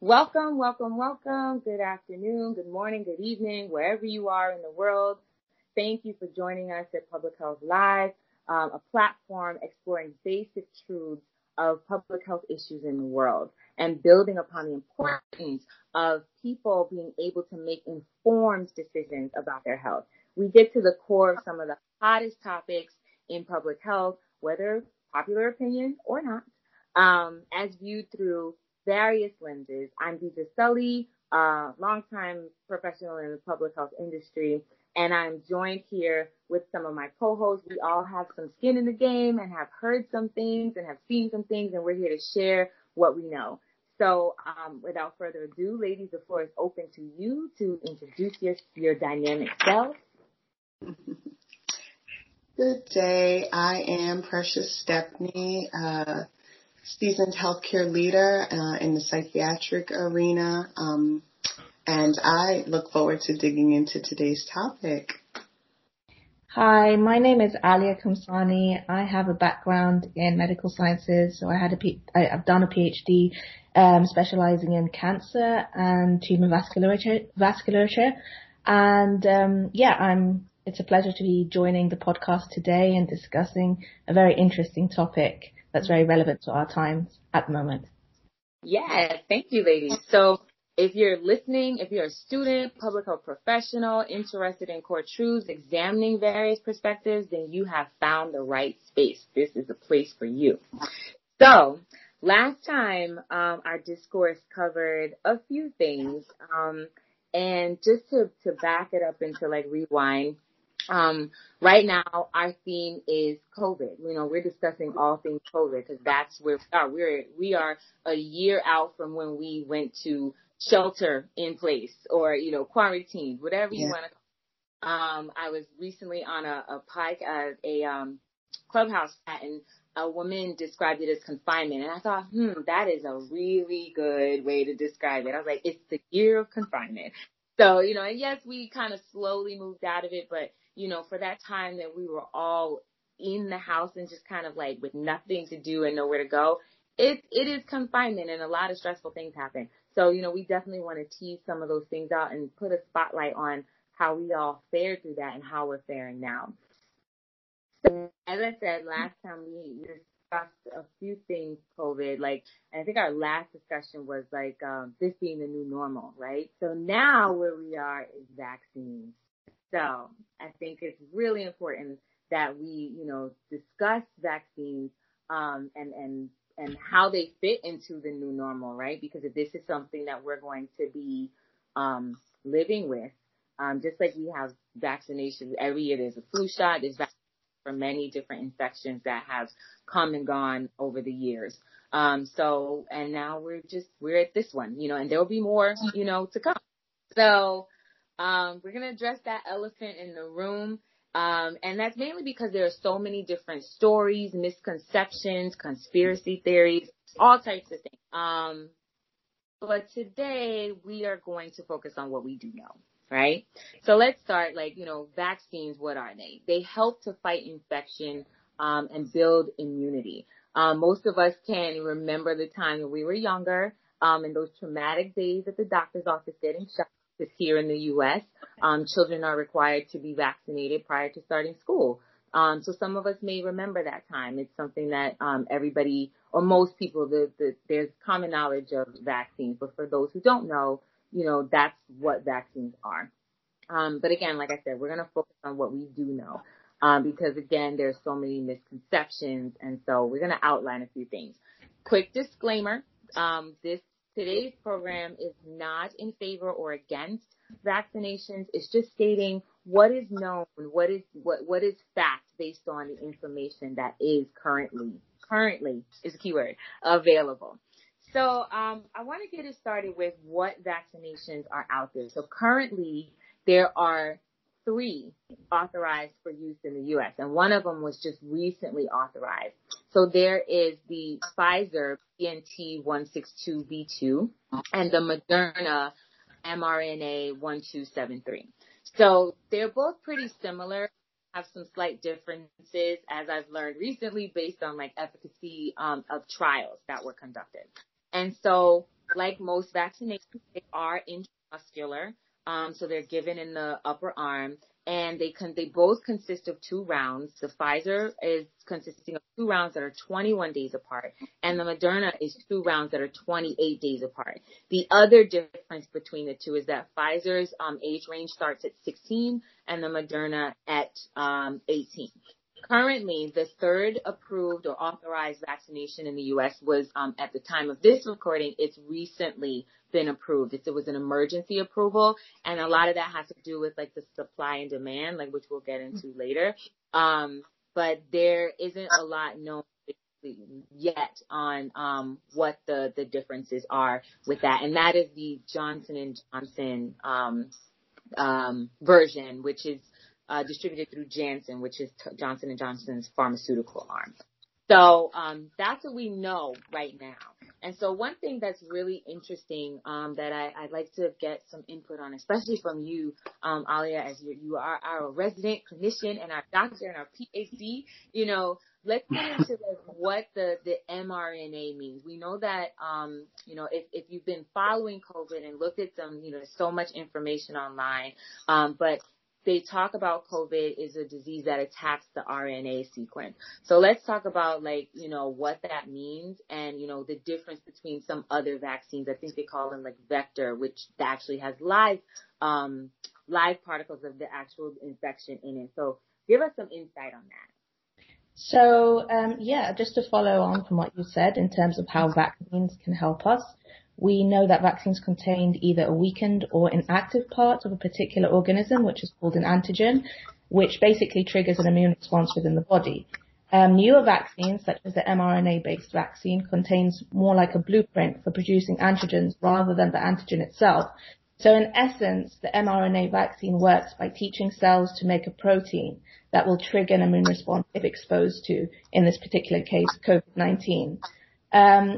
Welcome, welcome, welcome. Good afternoon, good morning, good evening, wherever you are in the world. Thank you for joining us at Public Health Live, a platform exploring basic truths of public health issues in the world and building upon the importance of people being able to make informed decisions about their health. We get to the core of some of the hottest topics in public health, whether popular opinion or not, as viewed through various lenses. I'm Dija Sully, a longtime professional in the public health industry, and I'm joined here with some of my co-hosts. We all have some skin in the game and have heard some things and have seen some things, and we're here to share what we know. So without further ado, ladies, the floor is open to you to introduce your dynamic selves. Good day. I am Precious Stephanie, seasoned healthcare leader in the psychiatric arena, and I look forward to digging into today's topic. Hi, my name is Alia Kamsani. I have a background in medical sciences, so I've done a PhD specializing in cancer and tumor vasculature, and it's a pleasure to be joining the podcast today and discussing a very interesting topic that's very relevant to our times at the moment. Yeah, thank you, ladies. So if you're listening, if you're a student, public health professional, interested in core truths, examining various perspectives, then you have found the right space. This is the place for you. So last time, our discourse covered a few things. And just to back it up and to rewind, right now, our theme is COVID. You know, we're discussing all things COVID because that's where we are. We are a year out from when we went to shelter in place or, quarantine, whatever you want to call it. I was recently on a Clubhouse chat, and a woman described it as confinement. And I thought, that is a really good way to describe it. I was like, it's the year of confinement. So, and yes, we kind of slowly moved out of it, but, for that time that we were all in the house and just kind of with nothing to do and nowhere to go, it is confinement, and a lot of stressful things happen. So, we definitely want to tease some of those things out and put a spotlight on how we all fared through that and how we're faring now. So, as I said, last time we discussed a few things COVID, I think our last discussion was this being the new normal, right? So now where we are is vaccines. So I think it's really important that we, discuss vaccines and how they fit into the new normal, right? Because if this is something that we're going to be living with, just like we have vaccinations every year, there's a flu shot, there's vaccinations for many different infections that have come and gone over the years. And now we're at this one, and there'll be more, to come. So we're going to address that elephant in the room. And that's mainly because there are so many different stories, misconceptions, conspiracy theories, all types of things. But today we are going to focus on what we do know. Right? So let's start, vaccines, what are they? They help to fight infection and build immunity. Most of us can remember the time when we were younger and those traumatic days at the doctor's office getting shots. Here in the U.S., children are required to be vaccinated prior to starting school. So some of us may remember that time. It's something that everybody or most people, there's common knowledge of vaccines. But for those who don't know, that's what vaccines are. But again, like I said, we're going to focus on what we do know because, again, there's so many misconceptions. And so we're going to outline a few things. Quick disclaimer. Today's program is not in favor or against vaccinations. It's just stating what is known, what is fact based on the information that is currently is a keyword available. So I want to get it started with what vaccinations are out there. So currently, there are 3 authorized for use in the U.S., and one of them was just recently authorized. So there is the Pfizer BNT162b2 and the Moderna mRNA1273. So they're both pretty similar, have some slight differences, as I've learned recently, based on efficacy of trials that were conducted. And so like most vaccinations, they are intramuscular, so they're given in the upper arm, and they both consist of 2 rounds. The Pfizer is consisting of 2 rounds that are 21 days apart, and the Moderna is 2 rounds that are 28 days apart. The other difference between the two is that Pfizer's age range starts at 16 and the Moderna at 18. Currently, the third approved or authorized vaccination in the U.S. was, at the time of this recording, it's recently been approved. It was an emergency approval, and a lot of that has to do with, like, the supply and demand, like, which we'll get into later. But there isn't a lot known yet on what the differences are with that, and that is the Johnson & Johnson version, which is distributed through Janssen, which is Johnson & Johnson's pharmaceutical arm. So that's what we know right now. And so one thing that's really interesting that I'd like to get some input on, especially from you, Alia, as you are our resident clinician and our doctor and our PhD, you know, let's get into like what the mRNA means. We know that, you know, if you've been following COVID and looked at some, you know, so much information online, but they talk about COVID is a disease that attacks the RNA sequence. So let's talk about, like, you know, what that means and, you know, the difference between some other vaccines. I think they call them like vector, which actually has live particles of the actual infection in it. So give us some insight on that. So, just to follow on from what you said in terms of how vaccines can help us. We know that vaccines contain either a weakened or inactive part of a particular organism, which is called an antigen, which basically triggers an immune response within the body. Newer vaccines, such as the mRNA-based vaccine, contains more like a blueprint for producing antigens rather than the antigen itself. So in essence, the mRNA vaccine works by teaching cells to make a protein that will trigger an immune response if exposed to, in this particular case, COVID-19.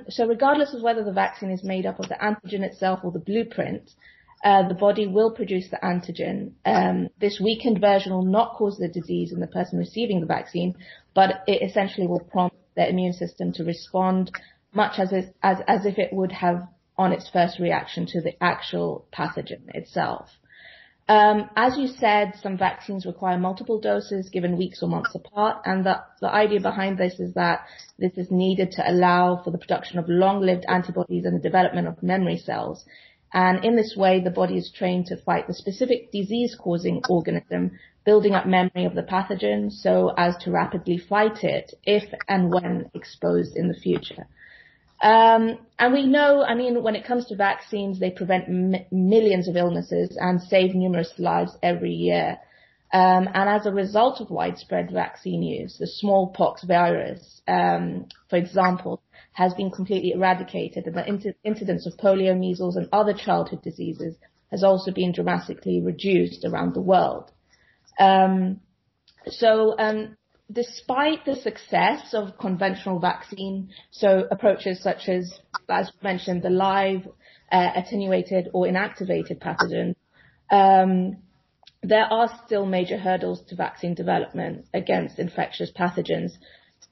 So regardless of whether the vaccine is made up of the antigen itself or the blueprint, the body will produce the antigen. This weakened version will not cause the disease in the person receiving the vaccine, but it essentially will prompt their immune system to respond much as if it would have on its first reaction to the actual pathogen itself. As you said, some vaccines require multiple doses given weeks or months apart, and the idea behind this is that this is needed to allow for the production of long-lived antibodies and the development of memory cells. And in this way, the body is trained to fight the specific disease-causing organism, building up memory of the pathogen so as to rapidly fight it if and when exposed in the future. And we know, I mean, when it comes to vaccines, they prevent millions of illnesses and save numerous lives every year. And as a result of widespread vaccine use, the smallpox virus, for example, has been completely eradicated, and the incidence of polio, measles, and other childhood diseases has also been dramatically reduced around the world. Despite the success of conventional vaccine, so approaches such as mentioned, the live, attenuated or inactivated pathogen, there are still major hurdles to vaccine development against infectious pathogens,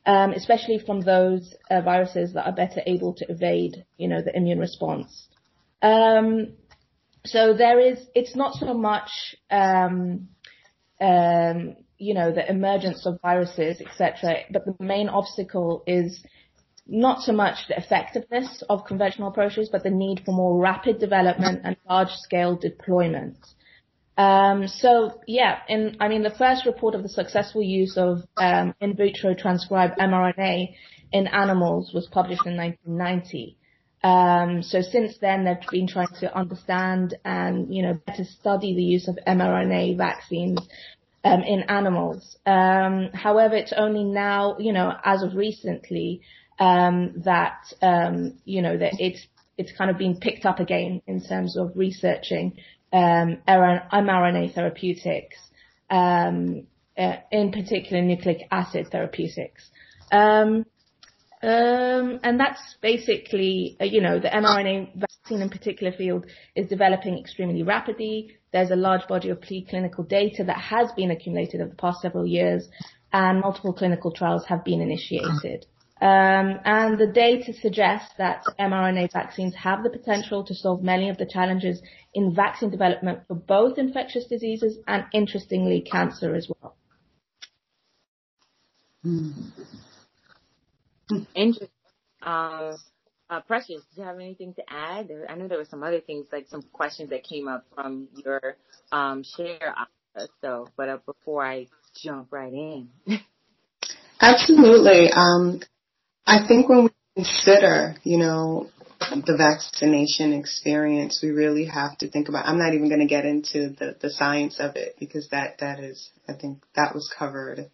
especially from those viruses that are better able to evade, you know, the immune response. It's not so much, you know, the emergence of viruses, etc. But the main obstacle is not so much the effectiveness of conventional approaches, but the need for more rapid development and large-scale deployment. The first report of the successful use of in vitro transcribed mRNA in animals was published in 1990. Since then, they've been trying to understand and, you know, better study the use of mRNA vaccines in animals. However, it's only now, you know, as of recently, that it's kind of been picked up again in terms of researching, mRNA therapeutics, in particular nucleic acid therapeutics. And that's basically, you know, the mRNA vaccine in particular field is developing extremely rapidly. There's a large body of preclinical data that has been accumulated over the past several years, and multiple clinical trials have been initiated. And the data suggests that mRNA vaccines have the potential to solve many of the challenges in vaccine development for both infectious diseases and, interestingly, cancer as well. Interesting. Precious, do you have anything to add? I know there were some other things, like some questions that came up from your share. So, but before I jump right in. Absolutely. I think when we consider, you know, the vaccination experience, we really have to think about, I'm not even going to get into the science of it because that is, I think that was covered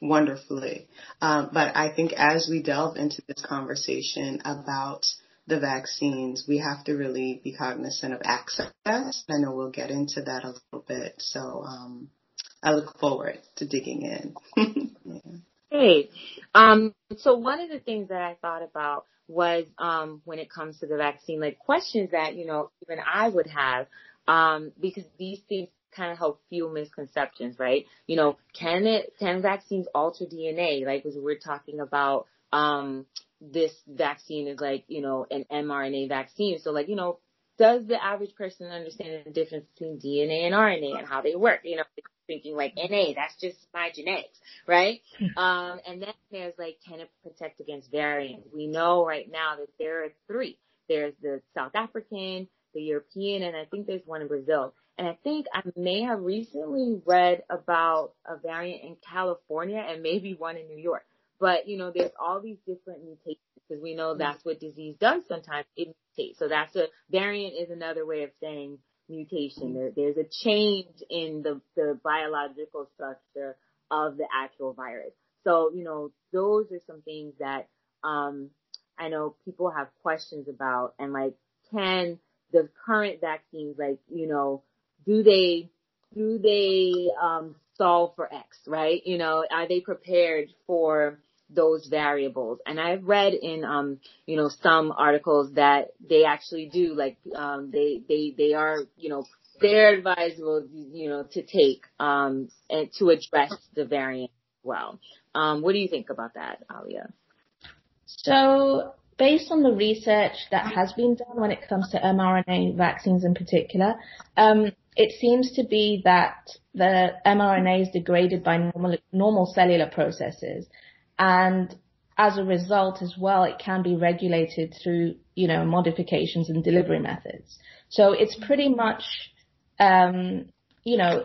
wonderfully. But I think as we delve into this conversation about the vaccines, we have to really be cognizant of access. I know we'll get into that a little bit. So I look forward to digging in. Yeah. Great. So one of the things that I thought about was when it comes to the vaccine, like questions that, you know, even I would have, because these things kind of help fuel misconceptions, right? You know, can vaccines alter DNA? Like we're talking about this vaccine is like, you know, an mRNA vaccine. So like, you know, does the average person understand the difference between DNA and RNA and how they work? You know, thinking like NA, that's just my genetics, right? And then there's like, can it protect against variants? We know right now that there are three. There's the South African, the European, and I think there's one in Brazil. And I think I may have recently read about a variant in California and maybe one in New York. But, you know, there's all these different mutations because we know that's what disease does sometimes. It mutates. So that's a variant is another way of saying mutation. There's a change in the biological structure of the actual virus. So, you know, those are some things that I know people have questions about. And, like, can the current vaccines, like, you know, do they solve for X, right? You know, are they prepared for those variables? And I've read in, you know, some articles that they actually do, like, they are, you know, they're advisable, you know, to take, and to address the variant as well. What do you think about that, Alia? So based on the research that has been done when it comes to mRNA vaccines in particular, it seems to be that the mRNA is degraded by normal cellular processes. And as a result as well, it can be regulated through, you know, modifications and delivery methods. So it's pretty much, you know,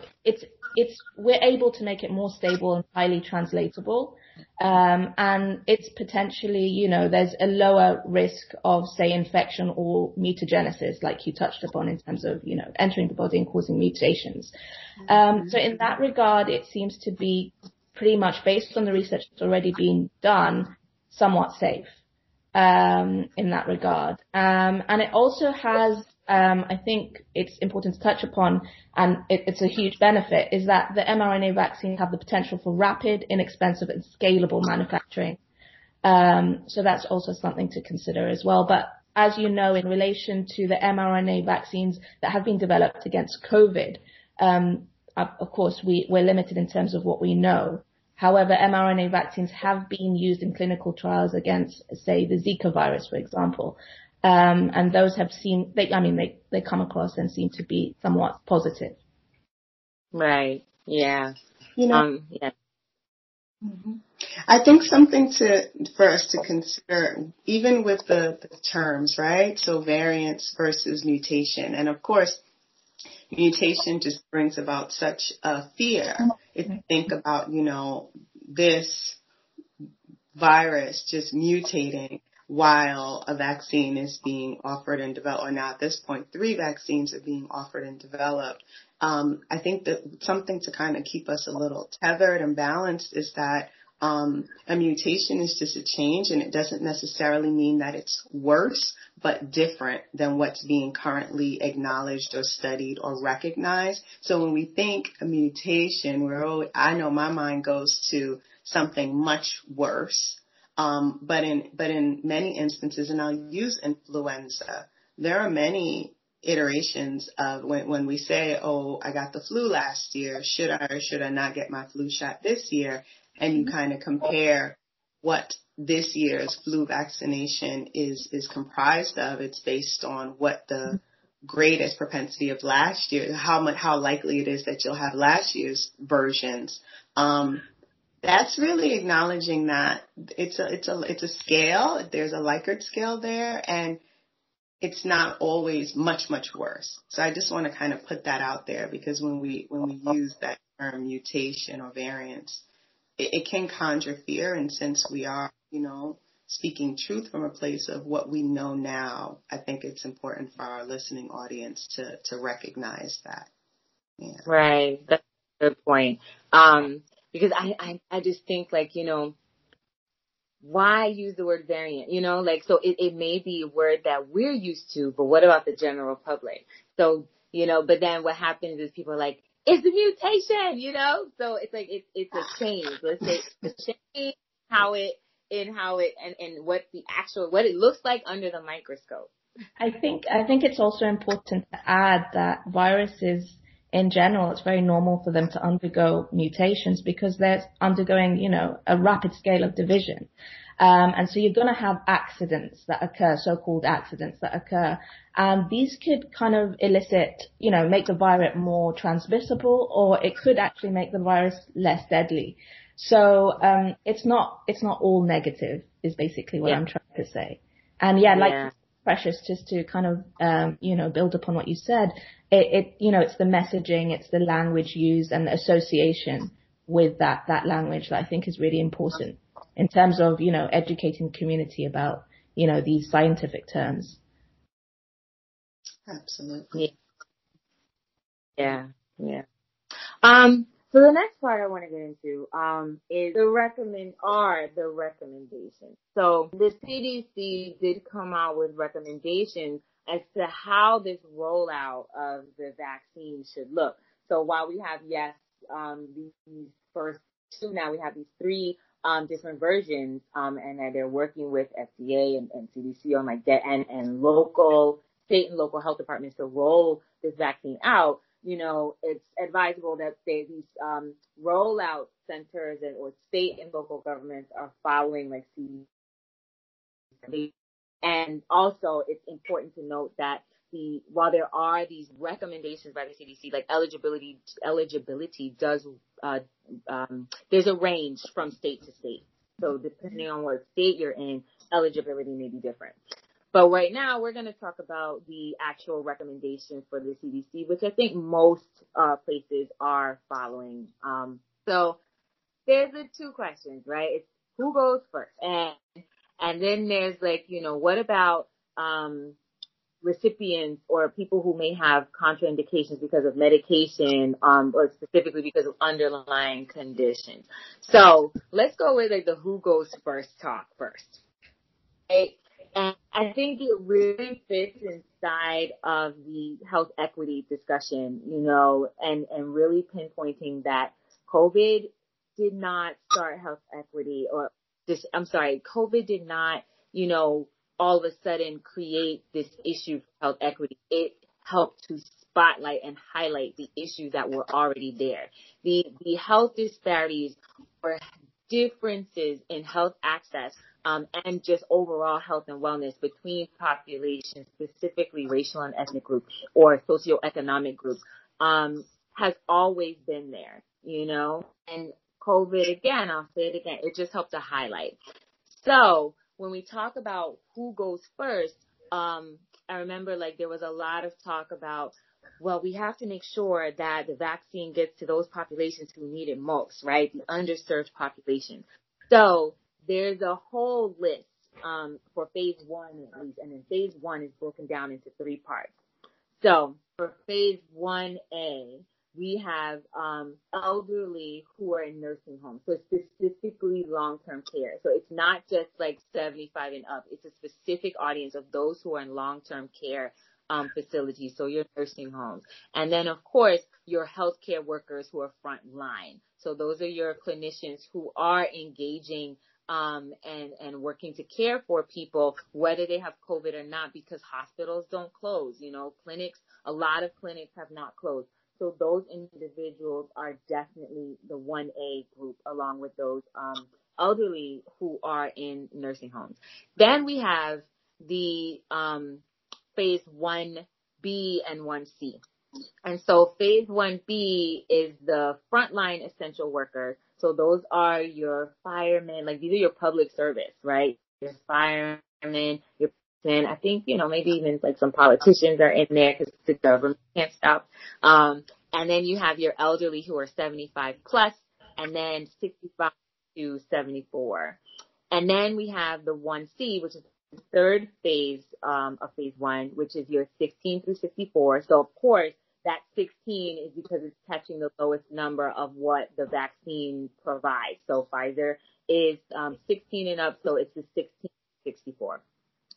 we're able to make it more stable and highly translatable. And it's potentially, you know, there's a lower risk of, say, infection or mutagenesis, like you touched upon in terms of, you know, entering the body and causing mutations. So in that regard, it seems to be pretty much based on the research that's already been done, somewhat safe in that regard. And it also has, I think it's important to touch upon, and it's a huge benefit, is that the mRNA vaccines have the potential for rapid, inexpensive, and scalable manufacturing. So that's also something to consider as well. But as you know, in relation to the mRNA vaccines that have been developed against COVID, of course, we're limited in terms of what we know. However, mRNA vaccines have been used in clinical trials against, say, the Zika virus, for example. And those have seen, they come across and seem to be somewhat positive. Right. Yeah. You know, yeah. I think something for us to consider, even with the terms, right? So variants versus mutation. And of course, mutation just brings about such a fear. If you think about, you know, this virus just mutating while a vaccine is being offered and developed, or now at this point, 3 vaccines are being offered and developed. I think that something to kind of keep us a little tethered and balanced is that a mutation is just a change, and it doesn't necessarily mean that it's worse, but different than what's being currently acknowledged or studied or recognized. So when we think a mutation, I know my mind goes to something much worse. But in many instances, and I'll use influenza, there are many iterations of when we say, oh, I got the flu last year, should I or should I not get my flu shot this year? And you kind of compare what this year's flu vaccination is comprised of. It's based on what the greatest propensity of last year, how likely it is that you'll have last year's versions. That's really acknowledging that it's a scale. There's a Likert scale there, and it's not always much worse. So I just want to kind of put that out there, because when we use that term mutation or variance, it can conjure fear. And since we are, speaking truth from a place of what we know now, I think it's important for our listening audience to recognize that. Yeah. Right. That's a good point. Because I just think, why use the word variant? So it may be a word that we're used to, but what about the general public? So, but then what happens is people are like, it's a mutation, So it's like it's a change. Let's say it's a change in how it and what the actual what it looks like under the microscope. I think it's also important to add that viruses in general, it's very normal for them to undergo mutations because they're undergoing, a rapid scale of division. And so you're going to have accidents that occur, so-called accidents that occur. And these could kind of elicit, make the virus more transmissible, or it could actually make the virus less deadly. So, it's not all negative is basically what I'm trying to say. And Precious, just to kind of, build upon what you said, it's the messaging, it's the language used and the association with that language that I think is really important in terms of, educating the community about, these scientific terms. Absolutely. Yeah. So the next part I want to get into is the recommendations. So the CDC did come out with recommendations as to how this rollout of the vaccine should look. So while we have, these first two, now we have these three different versions, and that they're working with FDA and CDC on like that and local, state and local health departments to roll this vaccine out. It's advisable that these rollout centers or state and local governments are following like CDC. And also, it's important to note that while there are these recommendations by the CDC, like eligibility does there's a range from state to state. So depending on what state you're in, eligibility may be different. But right now, we're going to talk about the actual recommendations for the CDC, which I think most places are following. So there's the two questions, right? It's who goes first? And then there's what about recipients or people who may have contraindications because of medication or specifically because of underlying conditions. So let's go with the who goes first talk first. Right? And I think it really fits inside of the health equity discussion, and really pinpointing that COVID did not start health equity COVID did not, all of a sudden create this issue for health equity. It helped to spotlight and highlight the issues that were already there. The health disparities were differences in health access and just overall health and wellness between populations, specifically racial and ethnic groups or socioeconomic groups, has always been there, And COVID, again, I'll say it again, it just helped to highlight. So when we talk about who goes first, I remember there was a lot of talk about, well, we have to make sure that the vaccine gets to those populations who need it most, right? The underserved population. So there's a whole list for phase one, at least. And then phase one is broken down into three parts. So for phase 1A, we have elderly who are in nursing homes. So specifically long-term care. So it's not just 75 and up. It's a specific audience of those who are in long-term care facilities, so your nursing homes. And then, of course, your healthcare workers who are frontline. So those are your clinicians who are engaging and working to care for people, whether they have COVID or not, because hospitals don't close. Clinics, a lot of clinics have not closed. So those individuals are definitely the 1A group, along with those elderly who are in nursing homes. Then we have the phase 1B and 1C. And so phase 1B is the frontline essential workers. So those are your firemen, like these are your public service, right? Your firemen, your person. I think, you know, maybe even like some politicians are in there because the government can't stop. And then you have your elderly who are 75 plus and then 65 to 74. And then we have the 1C, which is the third phase of phase one, which is your 16 through 64. So of course, that 16 is because it's catching the lowest number of what the vaccine provides. So Pfizer is 16 and up, so it's the 16 to 64.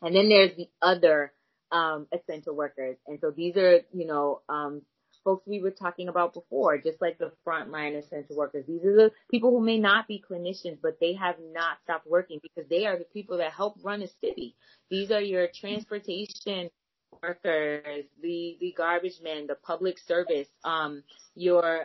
And then there's the other essential workers. And so these are, you know, folks we were talking about before, just like the frontline essential workers. These are the people who may not be clinicians, but they have not stopped working because they are the people that help run a city. These are your transportation workers, the garbage men, the public service, your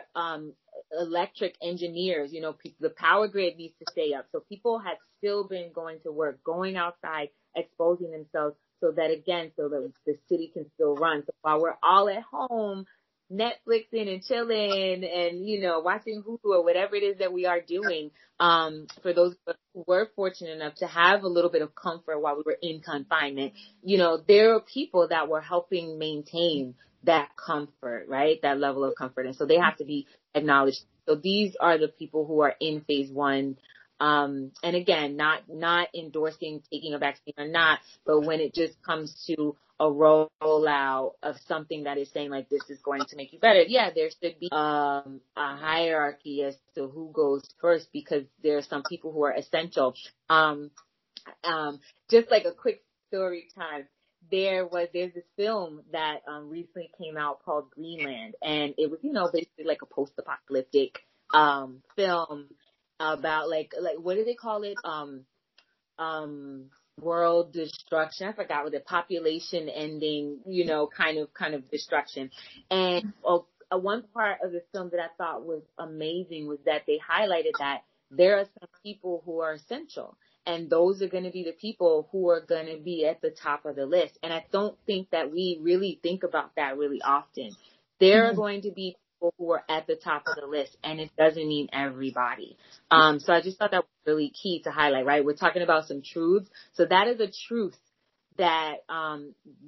electric engineers, you know, the power grid needs to stay up. So people have still been going to work, going outside, exposing themselves so that, again, so that the city can still run. So while we're all at home, Netflixing and chilling and, you know, watching Hulu or whatever it is that we are doing, for those who were fortunate enough to have a little bit of comfort while we were in confinement, you know, there are people that were helping maintain that comfort, right? That level of comfort. And so they have to be acknowledged. So these are the people who are in phase one. And again, not endorsing taking a vaccine or not, but when it just comes to a rollout of something that is saying like, this is going to make you better. Yeah, there should be a hierarchy as to who goes first because there are some people who are essential. Just like a quick story time. There's this film that recently came out called Greenland, and it was, you know, basically like a post-apocalyptic film about like what do they call it? World destruction. I forgot what the population ending, you know, kind of destruction. And one part of the film that I thought was amazing was that they highlighted that there are some people who are essential, and those are going to be the people who are going to be at the top of the list. And I don't think that we really think about that really often. There are going to be people who are at the top of the list, and it doesn't mean everybody. So I just thought that was really key to highlight, right? We're talking about some truths. So that is a truth that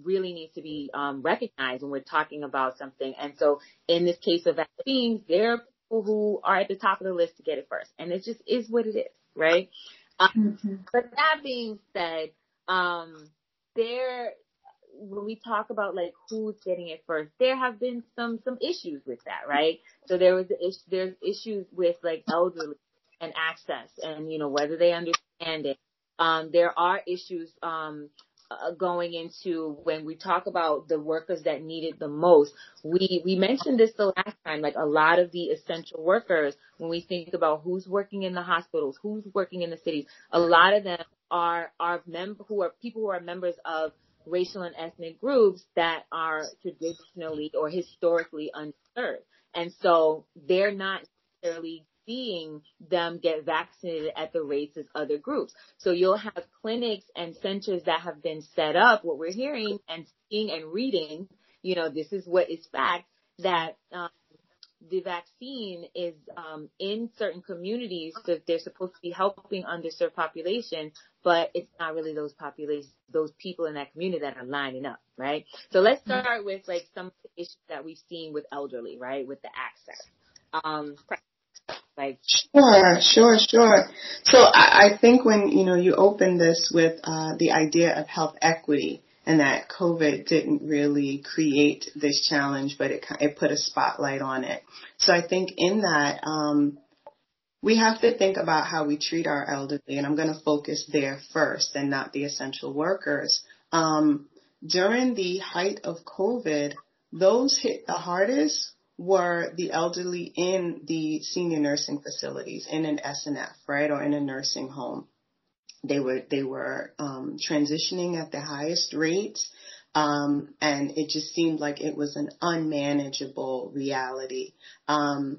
really needs to be recognized when we're talking about something. And so in this case of vaccines, there are people who are at the top of the list to get it first. And it just is what it is, right? But that being said, when we talk about like who's getting it first, there have been some issues with that, right? So there's issues with like elderly and access and, you know, whether they understand it. There are issues, going into when we talk about the workers that need it the most. We mentioned this the last time, like a lot of the essential workers, when we think about who's working in the hospitals, who's working in the cities, a lot of them are people who are members of racial and ethnic groups that are traditionally or historically underserved. And so they're not necessarily seeing them get vaccinated at the rates as other groups. So you'll have clinics and centers that have been set up, what we're hearing and seeing and reading, you know, this is what is fact, that the vaccine is in certain communities because they're supposed to be helping underserved populations, but it's not really those populations, those people in that community that are lining up, right? So let's start with like some of the issues that we've seen with elderly, right, with the access. Sure. So I think when, you know, you opened this with the idea of health equity, and that COVID didn't really create this challenge, but it put a spotlight on it. So I think in that, we have to think about how we treat our elderly, and I'm going to focus there first and not the essential workers. During the height of COVID, those hit the hardest were the elderly in the senior nursing facilities, in an SNF, right, or in a nursing home. They were transitioning at the highest rates. And it just seemed like it was an unmanageable reality. And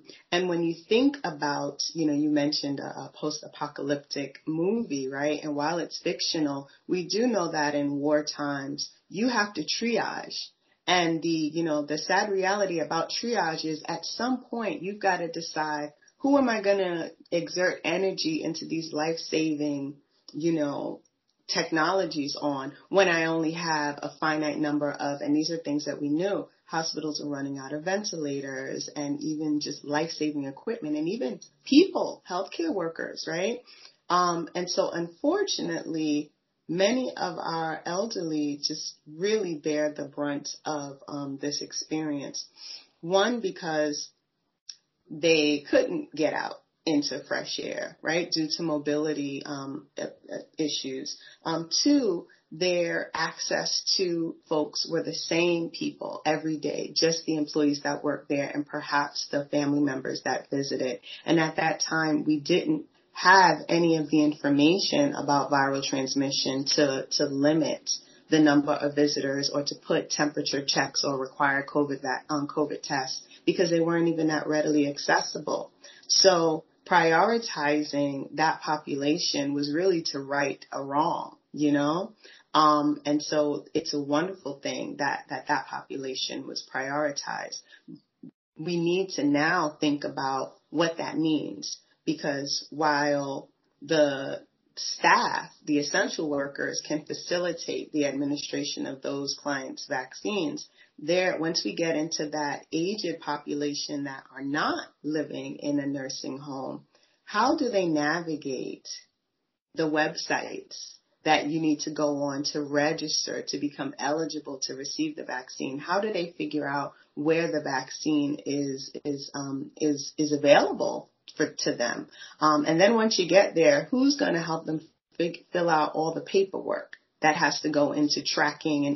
when you think about, you know, you mentioned a post-apocalyptic movie, right? And while it's fictional, we do know that in war times, you have to triage. And the, you know, the sad reality about triage is at some point you've got to decide, who am I going to exert energy into these life-saving, you know, technologies on when I only have a finite number of, and these are things that we knew, hospitals are running out of ventilators and even just life-saving equipment and even people, healthcare workers, right? And so unfortunately, many of our elderly just really bear the brunt of this experience. One, because they couldn't get out into fresh air, right, due to mobility issues. Two, their access to folks were the same people every day, just the employees that worked there and perhaps the family members that visited. And at that time, we didn't have any of the information about viral transmission to limit the number of visitors or to put temperature checks or require COVID tests because they weren't even that readily accessible. So prioritizing that population was really to right a wrong, you know? And so it's a wonderful thing that population was prioritized. We need to now think about what that means, because while the staff, the essential workers, can facilitate the administration of those clients' vaccines, there, once we get into that aged population that are not living in a nursing home, how do they navigate the websites that you need to go on to register to become eligible to receive the vaccine? How do they figure out where the vaccine is available to them? And then once you get there, who's going to help them fill out all the paperwork that has to go into tracking and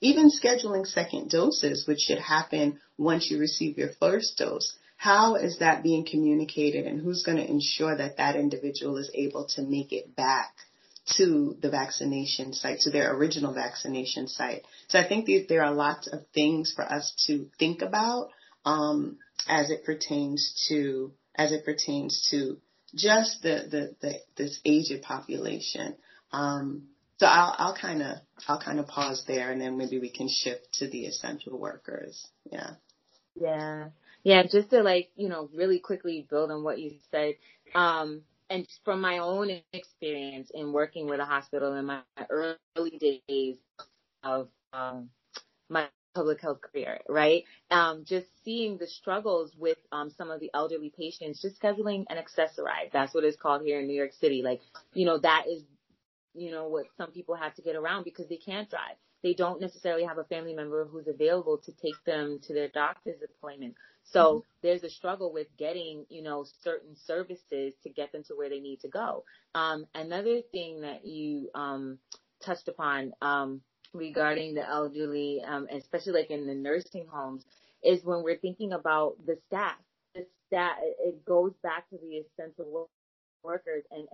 even scheduling second doses, which should happen once you receive your first dose? How is that being communicated, and who's going to ensure that that individual is able to make it back to the vaccination site, to their original vaccination site? So I think there are lots of things for us to think about as it pertains to just this aged population. So I'll kind of pause there, and then maybe we can shift to the essential workers. Yeah. Just to really quickly build on what you said, and from my own experience in working with a hospital in my early days of my public health career, right? Just seeing the struggles with some of the elderly patients, just scheduling an Access-A-Ride. That's what it's called here in New York City. That is, what some people have to get around because they can't drive. They don't necessarily have a family member who's available to take them to their doctor's appointment. So there's a struggle with getting, certain services to get them to where they need to go. Another thing that you touched upon, regarding the elderly, especially in the nursing homes, is when we're thinking about the staff. It goes back to the essential workers and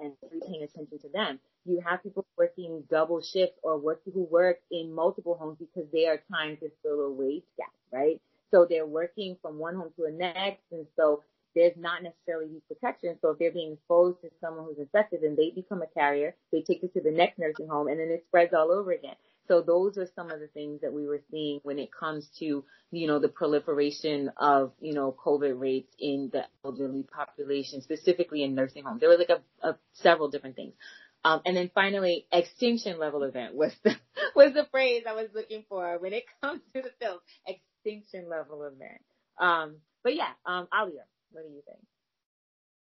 paying attention to them. You have people working double shifts or who work in multiple homes because they are trying to fill a wage gap, right? So they're working from one home to the next, and so there's not necessarily these protections. So if they're being exposed to someone who's infected and they become a carrier, they take it to the next nursing home, and then it spreads all over again. So those are some of the things that we were seeing when it comes to, the proliferation of, COVID rates in the elderly population, specifically in nursing homes. There were several different things. And then finally, extinction level event was the phrase I was looking for when it comes to the film, extinction level event. Alia, what do you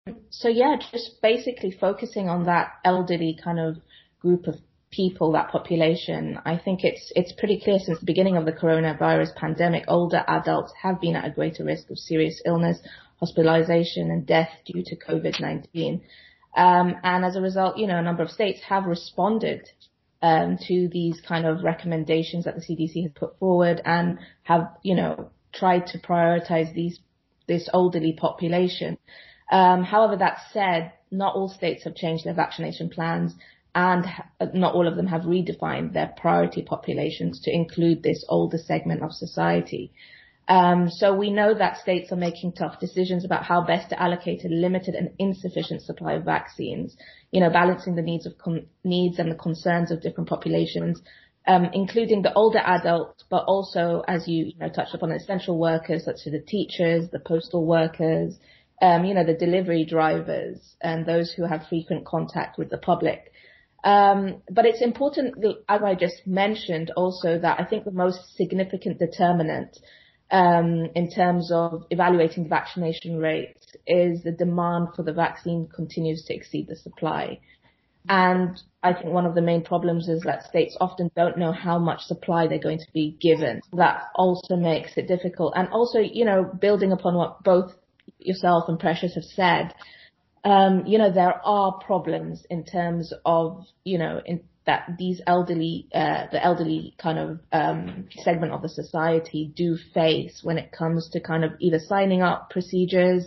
think? So, just basically focusing on that elderly kind of group of people, that population, I think it's pretty clear since the beginning of the coronavirus pandemic, older adults have been at a greater risk of serious illness, hospitalization, and death due to COVID-19. And as a result, a number of states have responded to these kind of recommendations that the CDC has put forward and have, tried to prioritize this elderly population. However, that said, not all states have changed their vaccination plans. and not all of them have redefined their priority populations to include this older segment of society. So we know that states are making tough decisions about how best to allocate a limited and insufficient supply of vaccines, you know, balancing the needs and the concerns of different populations, including the older adults, but also, as you touched upon, essential workers such as the teachers, the postal workers, the delivery drivers and those who have frequent contact with the public. But it's important, as I just mentioned, also that I think the most significant determinant in terms of evaluating vaccination rates is the demand for the vaccine continues to exceed the supply. And I think one of the main problems is that states often don't know how much supply they're going to be given. That also makes it difficult. And also, building upon what both yourself and Precious have said, there are problems in terms of, that these elderly kind of segment of the society do face when it comes to kind of either signing up procedures.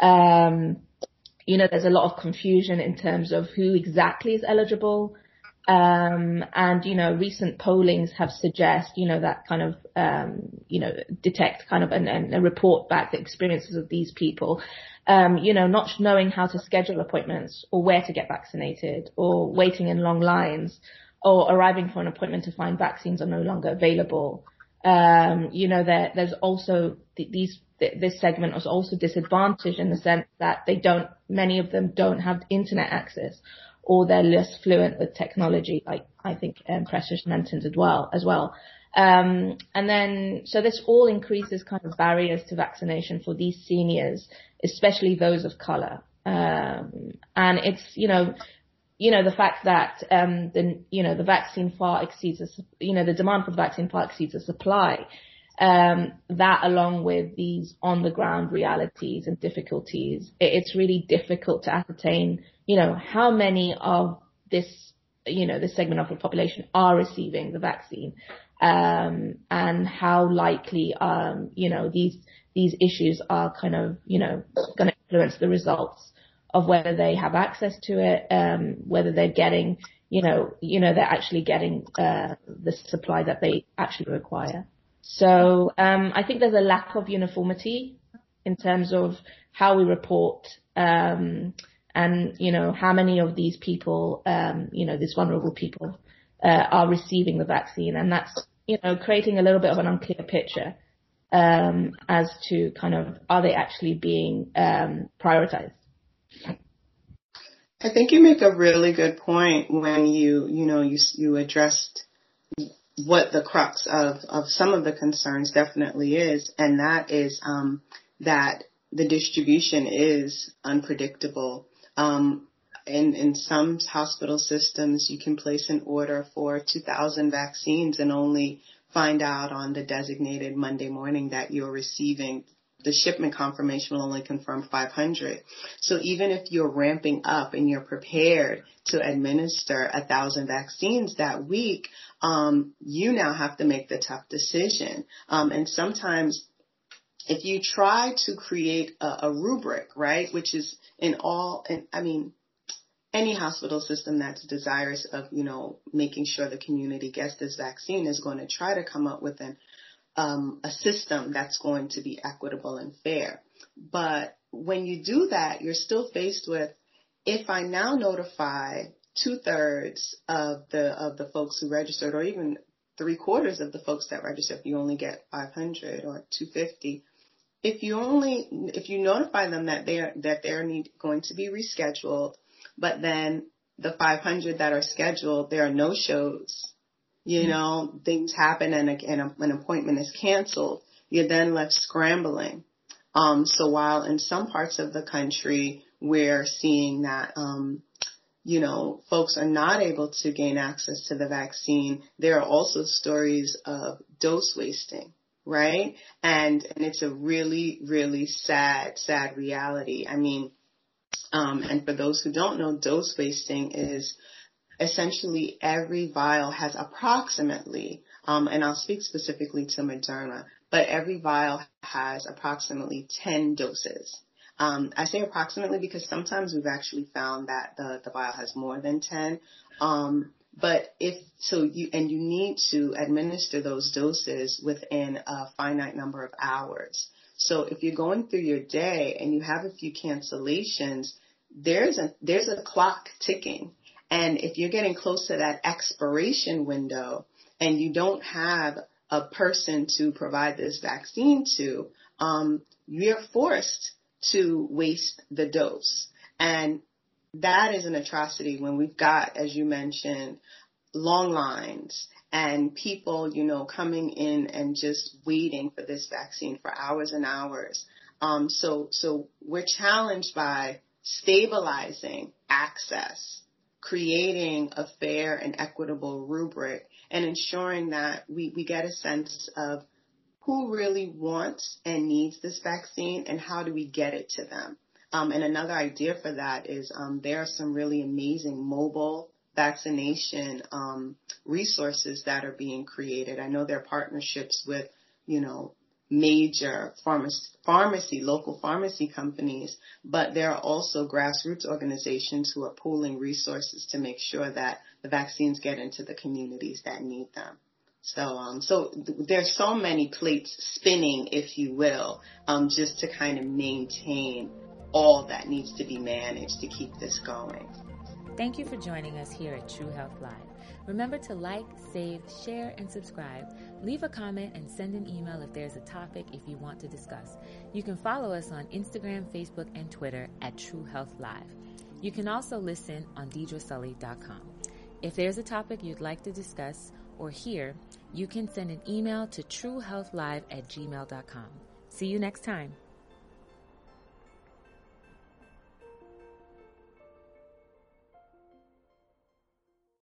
There's a lot of confusion in terms of who exactly is eligible. Recent pollings have suggested, that kind of, detect kind of and report back the experiences of these people, not knowing how to schedule appointments or where to get vaccinated or waiting in long lines or arriving for an appointment to find vaccines are no longer available. There's also this segment is also disadvantaged in the sense that many of them don't have internet access, or they're less fluent with technology, like I think Precious mentioned as well. So this all increases kind of barriers to vaccination for these seniors, especially those of color. And it's, the fact that, the vaccine far exceeds, the demand for the vaccine far exceeds the supply. That along with these on the ground realities and difficulties, it's really difficult to ascertain, how many of this, this segment of the population are receiving the vaccine, and how likely, these issues are kind of, going to influence the results of whether they have access to it, whether they're getting, they're actually getting, the supply that they actually require. So I think there's a lack of uniformity in terms of how we report and, how many of these people, these vulnerable people are receiving the vaccine. And that's, creating a little bit of an unclear picture as to kind of are they actually being prioritized? I think you make a really good point when you addressed what the crux of some of the concerns definitely is, and that is that the distribution is unpredictable. In some hospital systems, you can place an order for 2,000 vaccines and only find out on the designated Monday morning that you're receiving. The shipment confirmation will only confirm 500. So even if you're ramping up and you're prepared to administer 1,000 vaccines that week, you now have to make the tough decision. And sometimes if you try to create a rubric, right, which is any hospital system that's desirous of, making sure the community gets this vaccine is going to try to come up with a system that's going to be equitable and fair. But when you do that, you're still faced with, if I now notify 2/3 of the folks who registered, or even 3/4 of the folks that registered, you only get 500 or 250. If you notify them that they're going to be rescheduled, but then the 500 that are scheduled, there are no shows. Things happen and an appointment is canceled. You're then left scrambling. So while in some parts of the country, we're seeing that, folks are not able to gain access to the vaccine, there are also stories of dose wasting, right? And it's a really, really sad, sad reality. And for those who don't know, dose wasting is essentially every vial has approximately, and I'll speak specifically to Moderna, but every vial has approximately 10 doses. I say approximately because sometimes we've actually found that the vial has more than 10. But if so, you need to administer those doses within a finite number of hours. So if you're going through your day and you have a few cancellations, there's a clock ticking. And if you're getting close to that expiration window and you don't have a person to provide this vaccine to, you're forced to waste the dose. And that is an atrocity when we've got, as you mentioned, long lines and people, coming in and just waiting for this vaccine for hours and hours. So we're challenged by stabilizing access, creating a fair and equitable rubric, and ensuring that we get a sense of who really wants and needs this vaccine and how do we get it to them. And another idea for that is there are some really amazing mobile vaccination resources that are being created. I know there are partnerships with, major local pharmacy companies, but there are also grassroots organizations who are pooling resources to make sure that the vaccines get into the communities that need them. So there's so many plates spinning, if you will, just to kind of maintain all that needs to be managed to keep this going. Thank you for joining us here at True Health Live. Remember to like, save, share, and subscribe. Leave a comment and send an email if there's a topic if you want to discuss. You can follow us on Instagram, Facebook, and Twitter at True Health Live. You can also listen on DeidreSully.com. If there's a topic you'd like to discuss or hear, you can send an email to truehealthlive@gmail.com. See you next time.